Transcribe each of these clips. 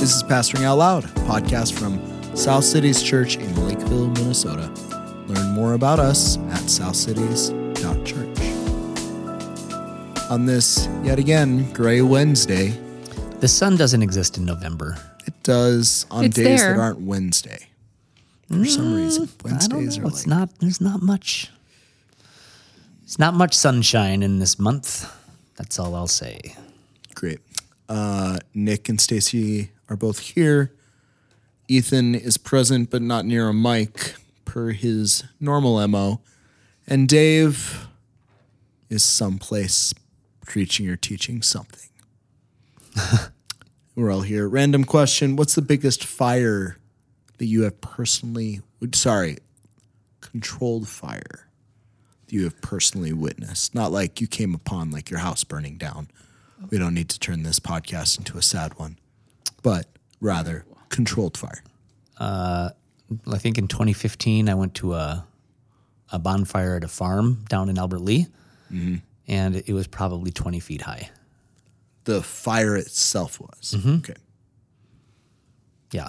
This is Pastoring Out Loud, a podcast from South Cities Church in Lakeville, Minnesota. Learn more about us at southcities.church. On this, yet again, Gray Wednesday. The sun doesn't exist in November. It does on it's days there. That aren't Wednesday. For some reason, Wednesdays are like... There's not much sunshine in this month. That's all I'll say. Great. Nick and Stacy are both here. Ethan is present but not near a mic per his normal MO. And Dave is someplace preaching or teaching something. We're all here. Random question. What's the biggest fire that you have controlled fire that you have personally witnessed? Not like you came upon like your house burning down. We don't need to turn this podcast into a sad one, but rather controlled fire. I think in 2015, I went to a bonfire at a farm down in Albert Lee, and it was probably 20 feet high. The fire itself was? Mm-hmm. Okay. Yeah.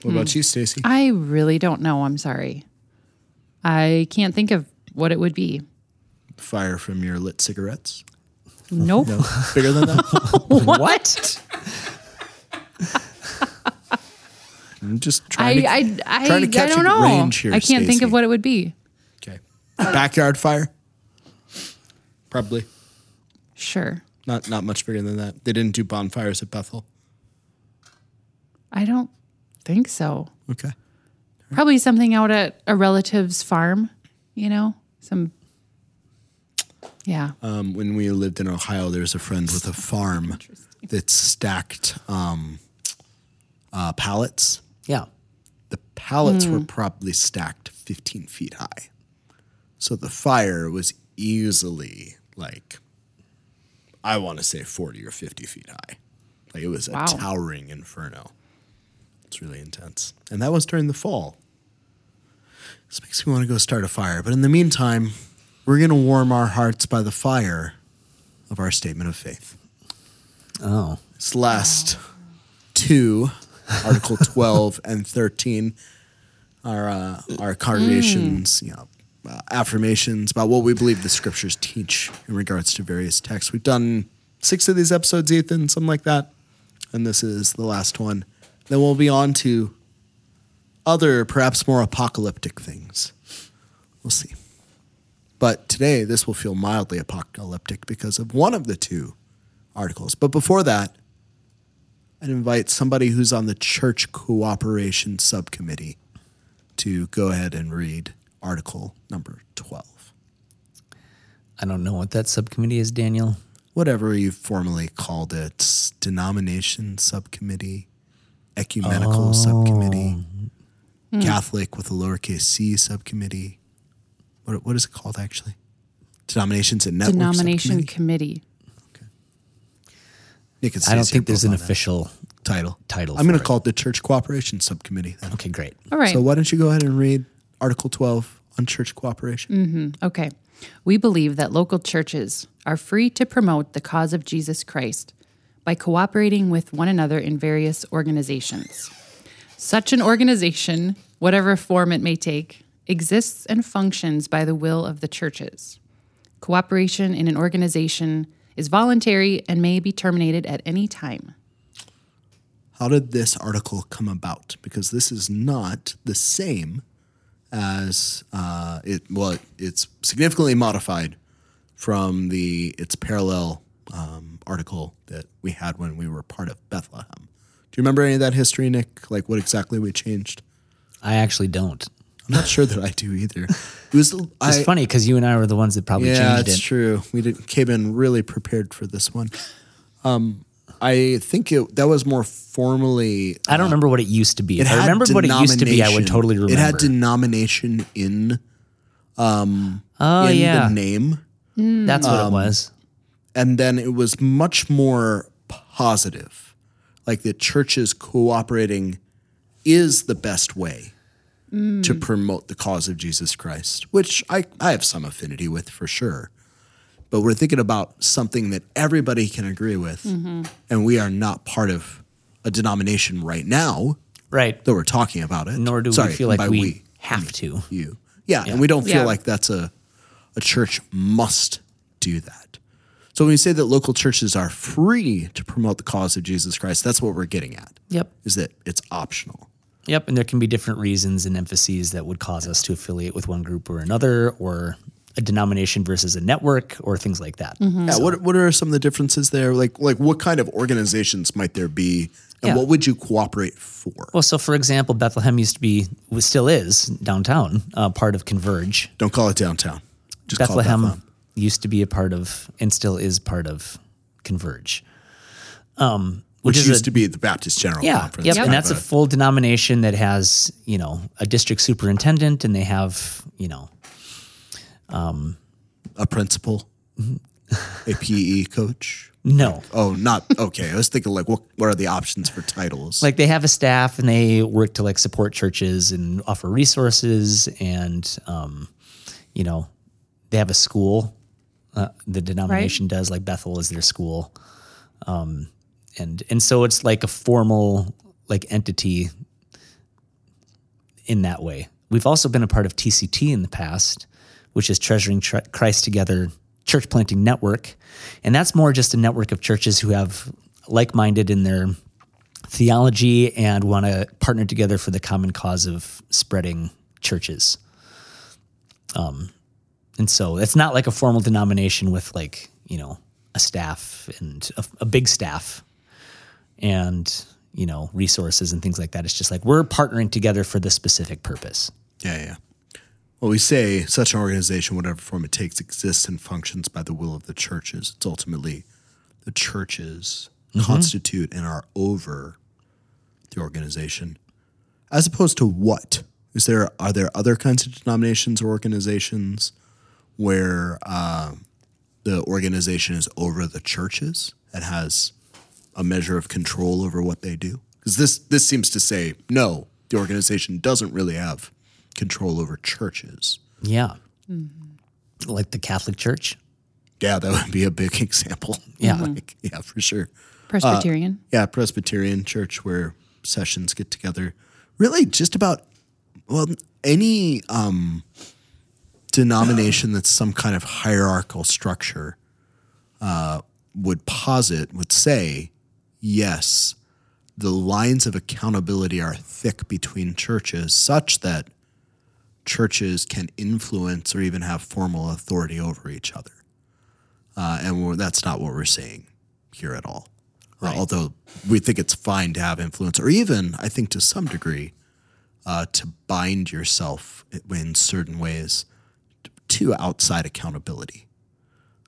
What about you, Stacy? I really don't know. I'm sorry. I can't think of what it would be. Fire from your lit cigarettes? Nope. No? Bigger than that? What? I'm just trying to catch a range here, I can't think of what it would be. Okay. Backyard fire? Probably. Sure. Not much bigger than that. They didn't do bonfires at Bethel? I don't think so. Okay. Probably something out at a relative's farm, some... Yeah. When we lived in Ohio, there was a friend with a farm that stacked pallets. Yeah. The pallets were probably stacked 15 feet high. So the fire was easily I want to say 40 or 50 feet high. It was a towering inferno. It's really intense. And that was during the fall. This makes me want to go start a fire. But in the meantime... we're going to warm our hearts by the fire of our statement of faith. Oh. This last two, Article 12 and 13, are our congregation's affirmations about what we believe the scriptures teach in regards to various texts. We've done 6 of these episodes, Ethan, something like that. And this is the last one. Then we'll be on to other, perhaps more apocalyptic things. We'll see. But today, this will feel mildly apocalyptic because of one of the 2 articles. But before that, I'd invite somebody who's on the Church Cooperation Subcommittee to go ahead and read article number 12. I don't know what that subcommittee is, Daniel. Whatever you formally called it, denomination subcommittee, ecumenical subcommittee, Catholic with a lowercase c subcommittee. What is it called, actually? Denominations and Network Denomination Committee. Okay. I don't think there's an official title. I'm going to call it the Church Cooperation Subcommittee. Then. Okay, great. All right. So why don't you go ahead and read Article 12 on church cooperation? Mm-hmm. Okay. We believe that local churches are free to promote the cause of Jesus Christ by cooperating with one another in various organizations. Such an organization, whatever form it may take, exists and functions by the will of the churches. Cooperation in an organization is voluntary and may be terminated at any time. How did this article come about? Because this is not the same as it's significantly modified from its parallel article that we had when we were part of Bethlehem. Do you remember any of that history, Nick? Like what exactly we changed? I actually don't. I'm not sure that I do either. It's funny because you and I were the ones that probably changed it. Yeah, that's true. We came in really prepared for this one. I think that was more formally... I don't remember what it used to be. If I remembered what it used to be, I would totally remember. It had denomination in the name. That's what it was. And then it was much more positive. Like the churches cooperating is the best way to promote the cause of Jesus Christ, which I have some affinity with for sure. but we're thinking about something that everybody can agree with, mm-hmm. and we are not part of a denomination right now, right? Though we're talking about it. Nor do we feel like we have to. You. Yeah, and we don't feel like that's a church must do that. So when we say that local churches are free to promote the cause of Jesus Christ, that's what we're getting at. Yep. Is that it's optional. Yep, and there can be different reasons and emphases that would cause us to affiliate with one group or another, or a denomination versus a network, or things like that. Mm-hmm. Yeah, so. What are some of the differences there? Like what kind of organizations might there be, and what would you cooperate for? Well, so for example, Bethlehem used to be, still is, downtown, part of Converge. Don't call it downtown. Just Bethlehem, call it Bethlehem used to be a part of, and still is part of, Converge. Which used to be the Baptist General Conference. Yep. And that's a full denomination that has, a district superintendent, and they have, a principal, a PE coach. No. Oh, okay. I was thinking what are the options for titles? Like they have a staff and they work to support churches and offer resources, and, they have a school. The denomination does, Bethel is their school. And so it's a formal entity in that way. We've also been a part of TCT in the past, which is Treasuring Christ Together Church Planting Network. And that's more just a network of churches who have like-minded in their theology and want to partner together for the common cause of spreading churches. And so it's not a formal denomination with a staff and a big staff. And, resources and things like that. It's just we're partnering together for this specific purpose. Yeah. Well, we say such an organization, whatever form it takes, exists and functions by the will of the churches. It's ultimately the churches constitute and are over the organization. As opposed to what? Are there other kinds of denominations or organizations where the organization is over the churches? It has a measure of control over what they do? Because this seems to say, no, the organization doesn't really have control over churches. Yeah. Mm-hmm. Like the Catholic Church? Yeah, that would be a big example. Yeah. Mm-hmm. Yeah, for sure. Presbyterian? Presbyterian Church, where sessions get together. Really just about, any denomination that's some kind of hierarchical structure would say, yes, the lines of accountability are thick between churches such that churches can influence or even have formal authority over each other. And that's not what we're seeing here at all. Right. Although we think it's fine to have influence, or even, I think to some degree, to bind yourself in certain ways to outside accountability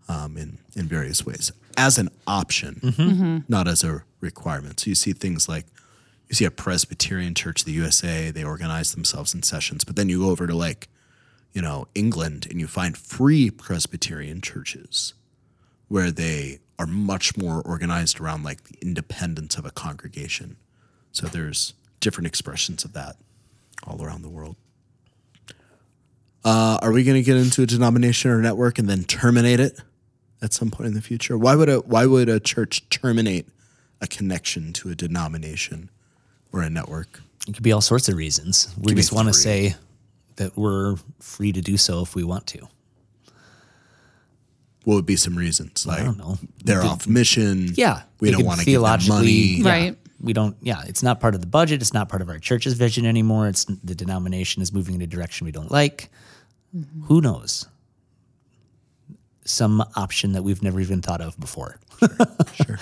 in various ways. As an option, not as a requirement. So you see things you see a Presbyterian Church of the USA, they organize themselves in sessions, but then you go over to England and you find free Presbyterian churches where they are much more organized around the independence of a congregation. So there's different expressions of that all around the world. Are we going to get into a denomination or network and then terminate it at some point in the future? Why would a church terminate a connection to a denomination or a network? It could be all sorts of reasons. We just want to say that we're free to do so if we want to. What would be some reasons? I don't know. They're off mission. Yeah. We don't want to give them money. Right. Yeah. We don't. Yeah. It's not part of the budget. It's not part of our church's vision anymore. It's the denomination is moving in a direction we don't like. Mm-hmm. Who knows? Some option that we've never even thought of before. Sure.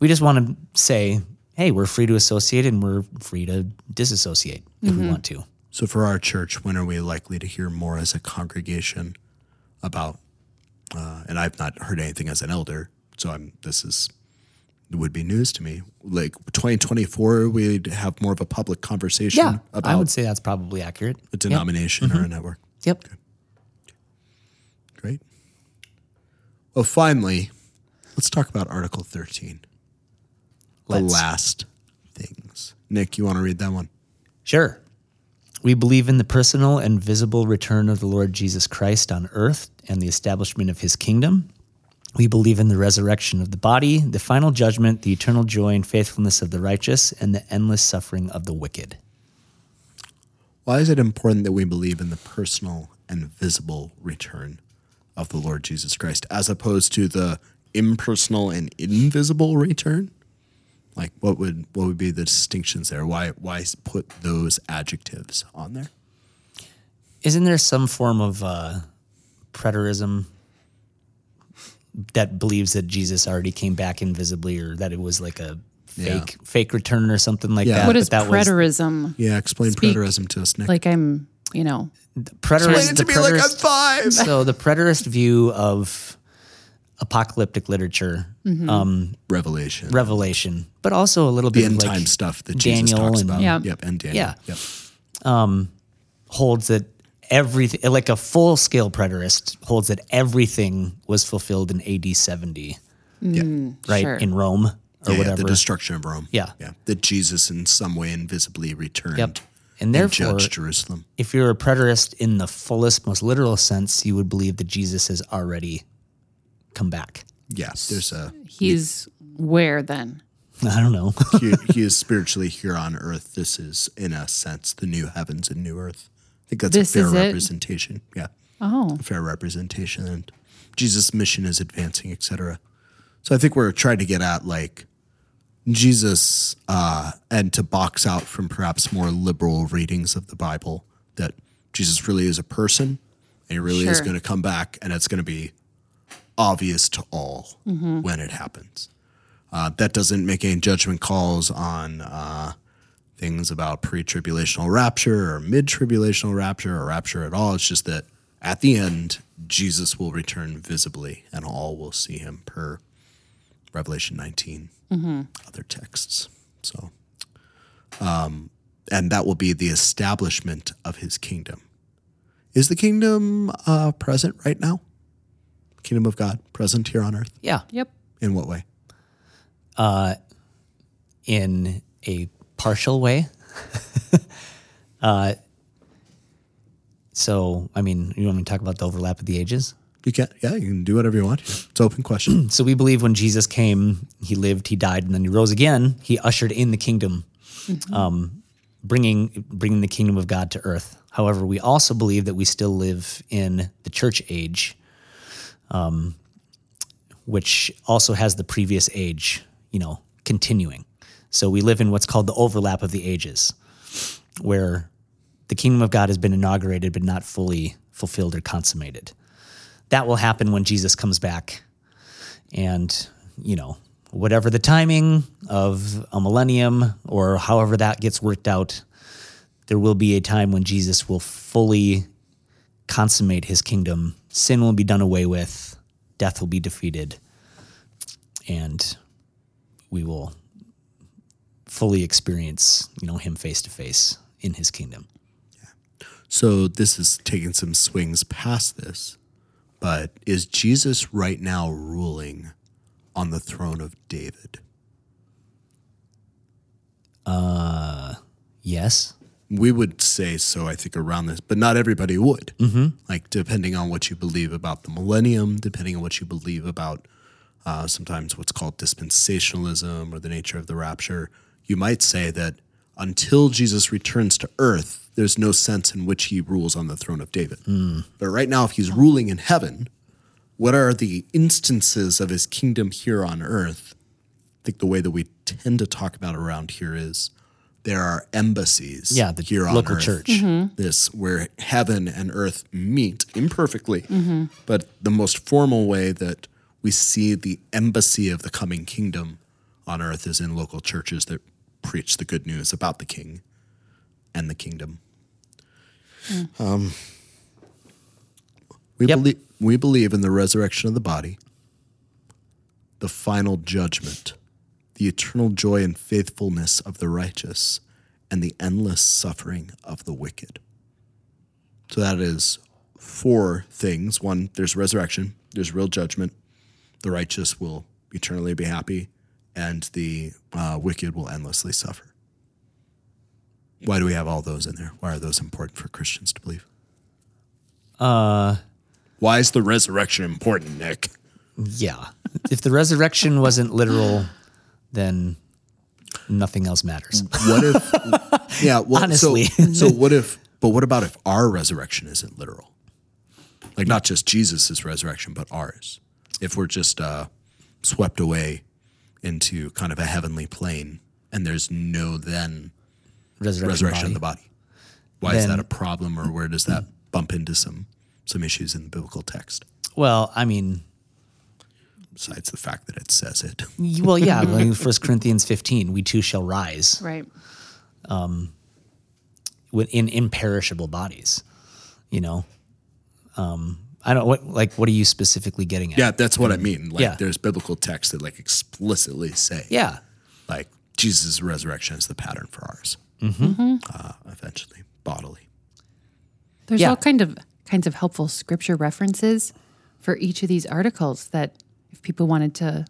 We just want to say, hey, we're free to associate and we're free to disassociate if we want to. So for our church, when are we likely to hear more as a congregation about, and I've not heard anything as an elder, so would be news to me. 2024, we'd have more of a public conversation about. I would say that's probably accurate. A denomination or a network. Yep. Okay. Great. Well, finally, let's talk about Article 13, the last things. Nick, you want to read that one? Sure. We believe in the personal and visible return of the Lord Jesus Christ on earth and the establishment of his kingdom. We believe in the resurrection of the body, the final judgment, the eternal joy and faithfulness of the righteous, and the endless suffering of the wicked. Why is it important that we believe in the personal and visible return of the Lord Jesus Christ as opposed to the impersonal and invisible return? Like, what would be the distinctions there? Why put those adjectives on there? Isn't there some form of preterism that believes that Jesus already came back invisibly, or that it was like a fake return or something like that? What is preterism? Explain preterism to us, Nick. Like I'm, explain it to me like I'm five. So the preterist view of apocalyptic literature, Revelation, but also a little bit of end time stuff that Daniel Jesus talks about. And Daniel. Holds that everything, like a full scale preterist, holds that everything was fulfilled in AD 70, in Rome or whatever. The destruction of Rome. That Jesus in some way invisibly returned. And therefore, and judged Jerusalem. If you're a preterist in the fullest, most literal sense, you would believe that Jesus has already come back. Yes. He's where then? I don't know. he is spiritually here on earth. This is, in a sense, the new heavens and new earth. I think that's a fair representation. A fair representation. And Jesus' mission is advancing, etc. So I think we're trying to get at like Jesus and to box out from perhaps more liberal readings of the Bible that Jesus really is a person and he really is going to come back, and it's going to be obvious to all when it happens. That doesn't make any judgment calls on things about pre-tribulational rapture or mid-tribulational rapture or rapture at all. It's just that at the end, Jesus will return visibly and all will see him per Revelation 19, other texts. So, and that will be the establishment of his kingdom. Is the kingdom present right now? Kingdom of God present here on earth? Yeah. Yep. In what way? In a partial way. So, I mean, you want me to talk about the overlap of the ages? You can. Yeah, you can do whatever you want. It's an open question. So we believe when Jesus came, he lived, he died, and then he rose again. He ushered in the kingdom, bringing the kingdom of God to earth. However, we also believe that we still live in the church age, which also has the previous age, continuing. So we live in what's called the overlap of the ages, where the kingdom of God has been inaugurated but not fully fulfilled or consummated. That will happen when Jesus comes back. And, whatever the timing of a millennium or however that gets worked out, there will be a time when Jesus will fully consummate his kingdom. Sin will be done away with, death will be defeated, and we will fully experience, him face to face in his kingdom. Yeah. So this is taking some swings past this, but is Jesus right now ruling on the throne of David? Yes. We would say so, I think, around this, but not everybody would. Like, depending on what you believe about the millennium, depending on what you believe about sometimes what's called dispensationalism or the nature of the rapture, you might say that until Jesus returns to earth, there's no sense in which he rules on the throne of David. But right now, if he's ruling in heaven, what are the instances of his kingdom here on earth? I think the way that we tend to talk about around here is there are embassies here on earth. Local church. This, where heaven and earth meet imperfectly. But the most formal way that we see the embassy of the coming kingdom on earth is in local churches that preach the good news about the king and the kingdom. We believe in the resurrection of the body, the final judgment, the eternal joy and faithfulness of the righteous, and the endless suffering of the wicked. So that is four things. One, there's resurrection, there's real judgment. The righteous will eternally be happy, and the wicked will endlessly suffer. Why do we have all those in there? Why are those important for Christians to believe? Why is the resurrection important, Nick? Yeah. If the resurrection wasn't literal, then nothing else matters. What if, yeah, well, honestly. So what if, but what about if our resurrection isn't literal? Like not just Jesus's resurrection, but ours. If we're just swept away into kind of a heavenly plane and there's no then resurrection of the body. Why then, is that a problem, or where does that bump into some issues in the biblical text? Well, I mean, besides the fact that it says it. Well, yeah, like First Corinthians 15, we too shall rise, right? Within imperishable bodies, you know. I don't what are you specifically getting at? Yeah, that's what I mean. Like, yeah. There's biblical texts that like explicitly say, yeah, like Jesus' resurrection is the pattern for ours. Mm-hmm. Eventually, bodily. There's all kinds of helpful scripture references for each of these articles that, if people wanted to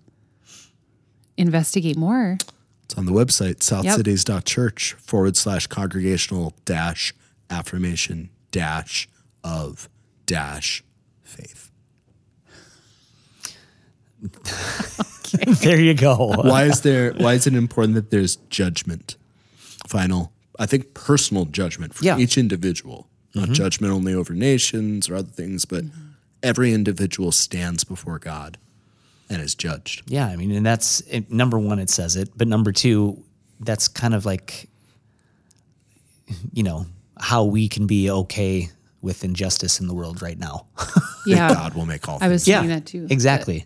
investigate more, it's on the website southcities.church/congregational-affirmation-of-faith. Okay. There you go. Why is it important that there's judgment? Final, I think personal judgment for each individual. Mm-hmm. Not judgment only over nations or other things, but every individual stands before God and is judged. Yeah, I mean, and that's, number one, it says it. But number two, that's kind of like, you know, how we can be okay with injustice in the world right now. Yeah. God will make all things. I was saying that too. Exactly.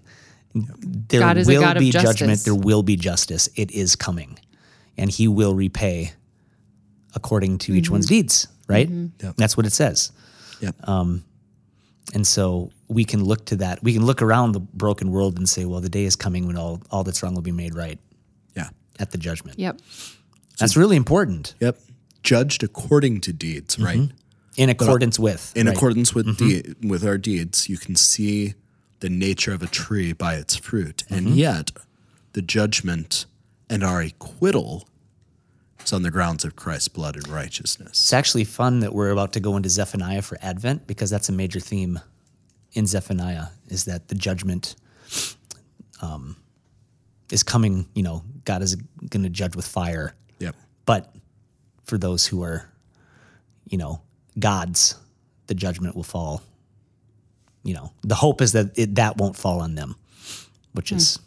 There God is will a God be of justice. Judgment. There will be justice. It is coming. And he will repay according to each one's deeds, right? Mm-hmm. Yep. That's what it says. Yep. And so we can look to that. We can look around the broken world and say, well, the day is coming when all that's wrong will be made right. Yeah. At the judgment. Yep. That's really important. Yep. Judged according to deeds, right? In accordance with. In accordance with with our deeds. You can see the nature of a tree by its fruit. And yet the judgment and our acquittal is on the grounds of Christ's blood and righteousness. It's actually fun that we're about to go into Zephaniah for Advent, because that's a major theme in Zephaniah, is that the judgment is coming. You know, God is going to judge with fire. Yep. But for those who are, you know, God's, the judgment will fall. You know, the hope is that that won't fall on them, which is...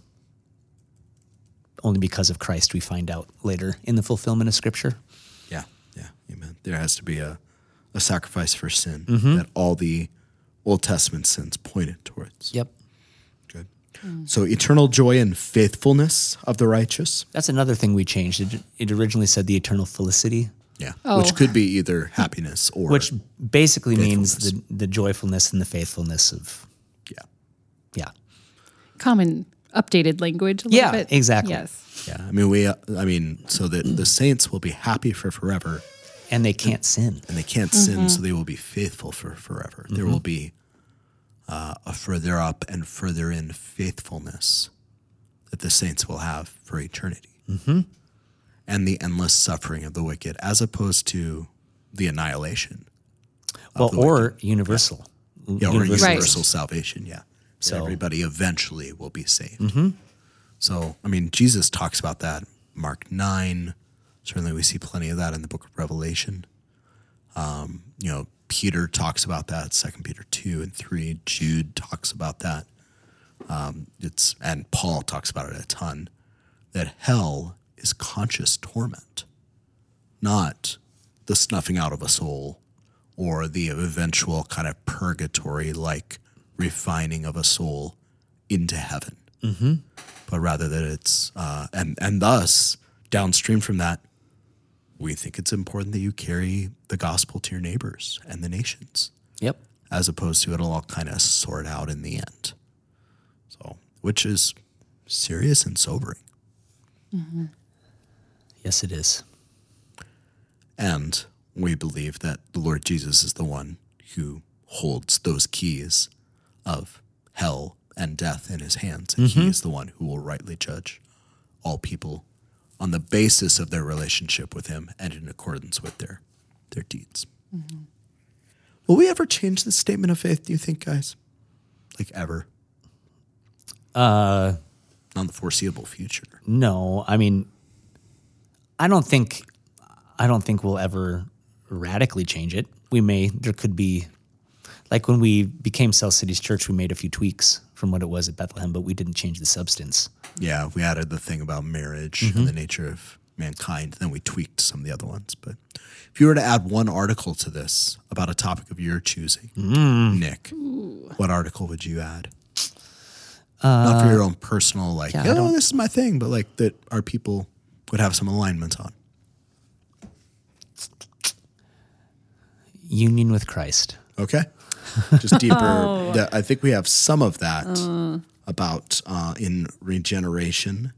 only because of Christ, we find out later in the fulfillment of Scripture. Yeah, yeah, amen. There has to be a sacrifice for sin that all the Old Testament sins pointed towards. Yep. Good. Mm. So eternal joy and faithfulness of the righteous. That's another thing we changed. It originally said the eternal felicity. Yeah, which could be either happiness or which basically means the joyfulness and the faithfulness of... Yeah. Common... updated language a little bit. Yeah, exactly. Yes. Yeah, I mean, so that the saints will be happy for forever. And they can't sin. And they can't sin, so they will be faithful for forever. Mm-hmm. There will be a further up and further in faithfulness that the saints will have for eternity. Mm-hmm. And the endless suffering of the wicked, as opposed to the annihilation. Or universal. Yeah, or universal salvation, yeah. So everybody eventually will be saved. Mm-hmm. So, I mean, Jesus talks about that. Mark 9, certainly we see plenty of that in the book of Revelation. You know, Peter talks about that, 2 Peter 2 and 3. Jude talks about that. And Paul talks about it a ton, that hell is conscious torment, not the snuffing out of a soul or the eventual kind of purgatory-like refining of a soul into heaven, but rather that it's and thus downstream from that, we think it's important that you carry the gospel to your neighbors and the nations. Yep. As opposed to it'll all kind of sort out in the end. So, which is serious and sobering. Mm-hmm. Yes, it is. And we believe that the Lord Jesus is the one who holds those keys of hell and death in his hands, and he is the one who will rightly judge all people on the basis of their relationship with him and in accordance with their deeds. Mm-hmm. Will we ever change the statement of faith, do you think, guys? Like ever? Not in the foreseeable future. No, I mean, I don't think we'll ever radically change it. We may, there could be, like when we became South Cities Church, we made a few tweaks from what it was at Bethlehem, but we didn't change the substance. Yeah, we added the thing about marriage and the nature of mankind, then we tweaked some of the other ones. But if you were to add one article to this about a topic of your choosing, Nick, what article would you add? Not for your own personal, like, this is my thing, but like that our people would have some alignment on. Union with Christ. Okay. Just deeper. I think we have some of that about in regeneration,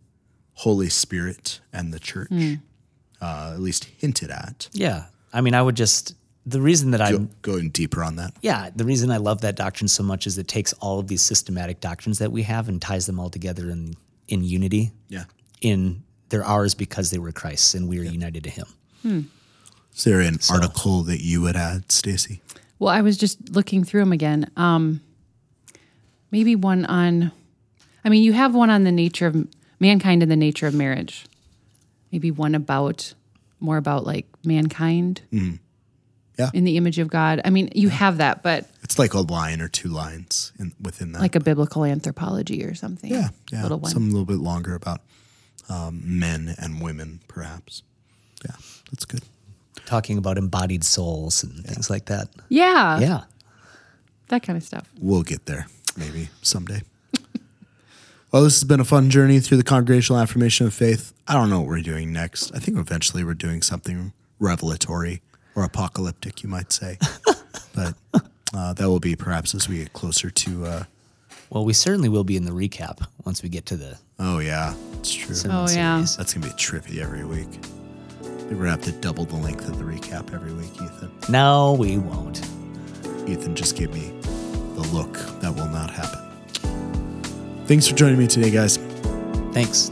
Holy Spirit, and the church, at least hinted at. Yeah. I mean, I would just, the reason that I'm going deeper on that. Yeah. The reason I love that doctrine so much is it takes all of these systematic doctrines that we have and ties them all together in unity. Yeah. In they're ours because they were Christ's and we are united to him. Hmm. Is there an article that you would add, Stacey? Well, I was just looking through them again. Maybe one on, I mean, you have one on the nature of mankind and the nature of marriage. Maybe one about, more about like mankind in the image of God. I mean, you have that, but. It's like a line or two lines within that. Like a biblical anthropology or something. Yeah, yeah. Something a little bit longer about men and women, perhaps. Yeah, that's good. Talking about embodied souls and things like that. Yeah. Yeah. That kind of stuff. We'll get there maybe someday. Well, this has been a fun journey through the Congregational Affirmation of Faith. I don't know what we're doing next. I think eventually we're doing something revelatory or apocalyptic, you might say. But that will be perhaps as we get closer to... well, we certainly will be in the recap once we get to the... Oh, yeah. It's true. Oh, yeah. That's going to be trippy every week. We're going to have to double the length of the recap every week, Ethan. No, we won't. Ethan just gave me the look. That will not happen. Thanks for joining me today, guys. Thanks.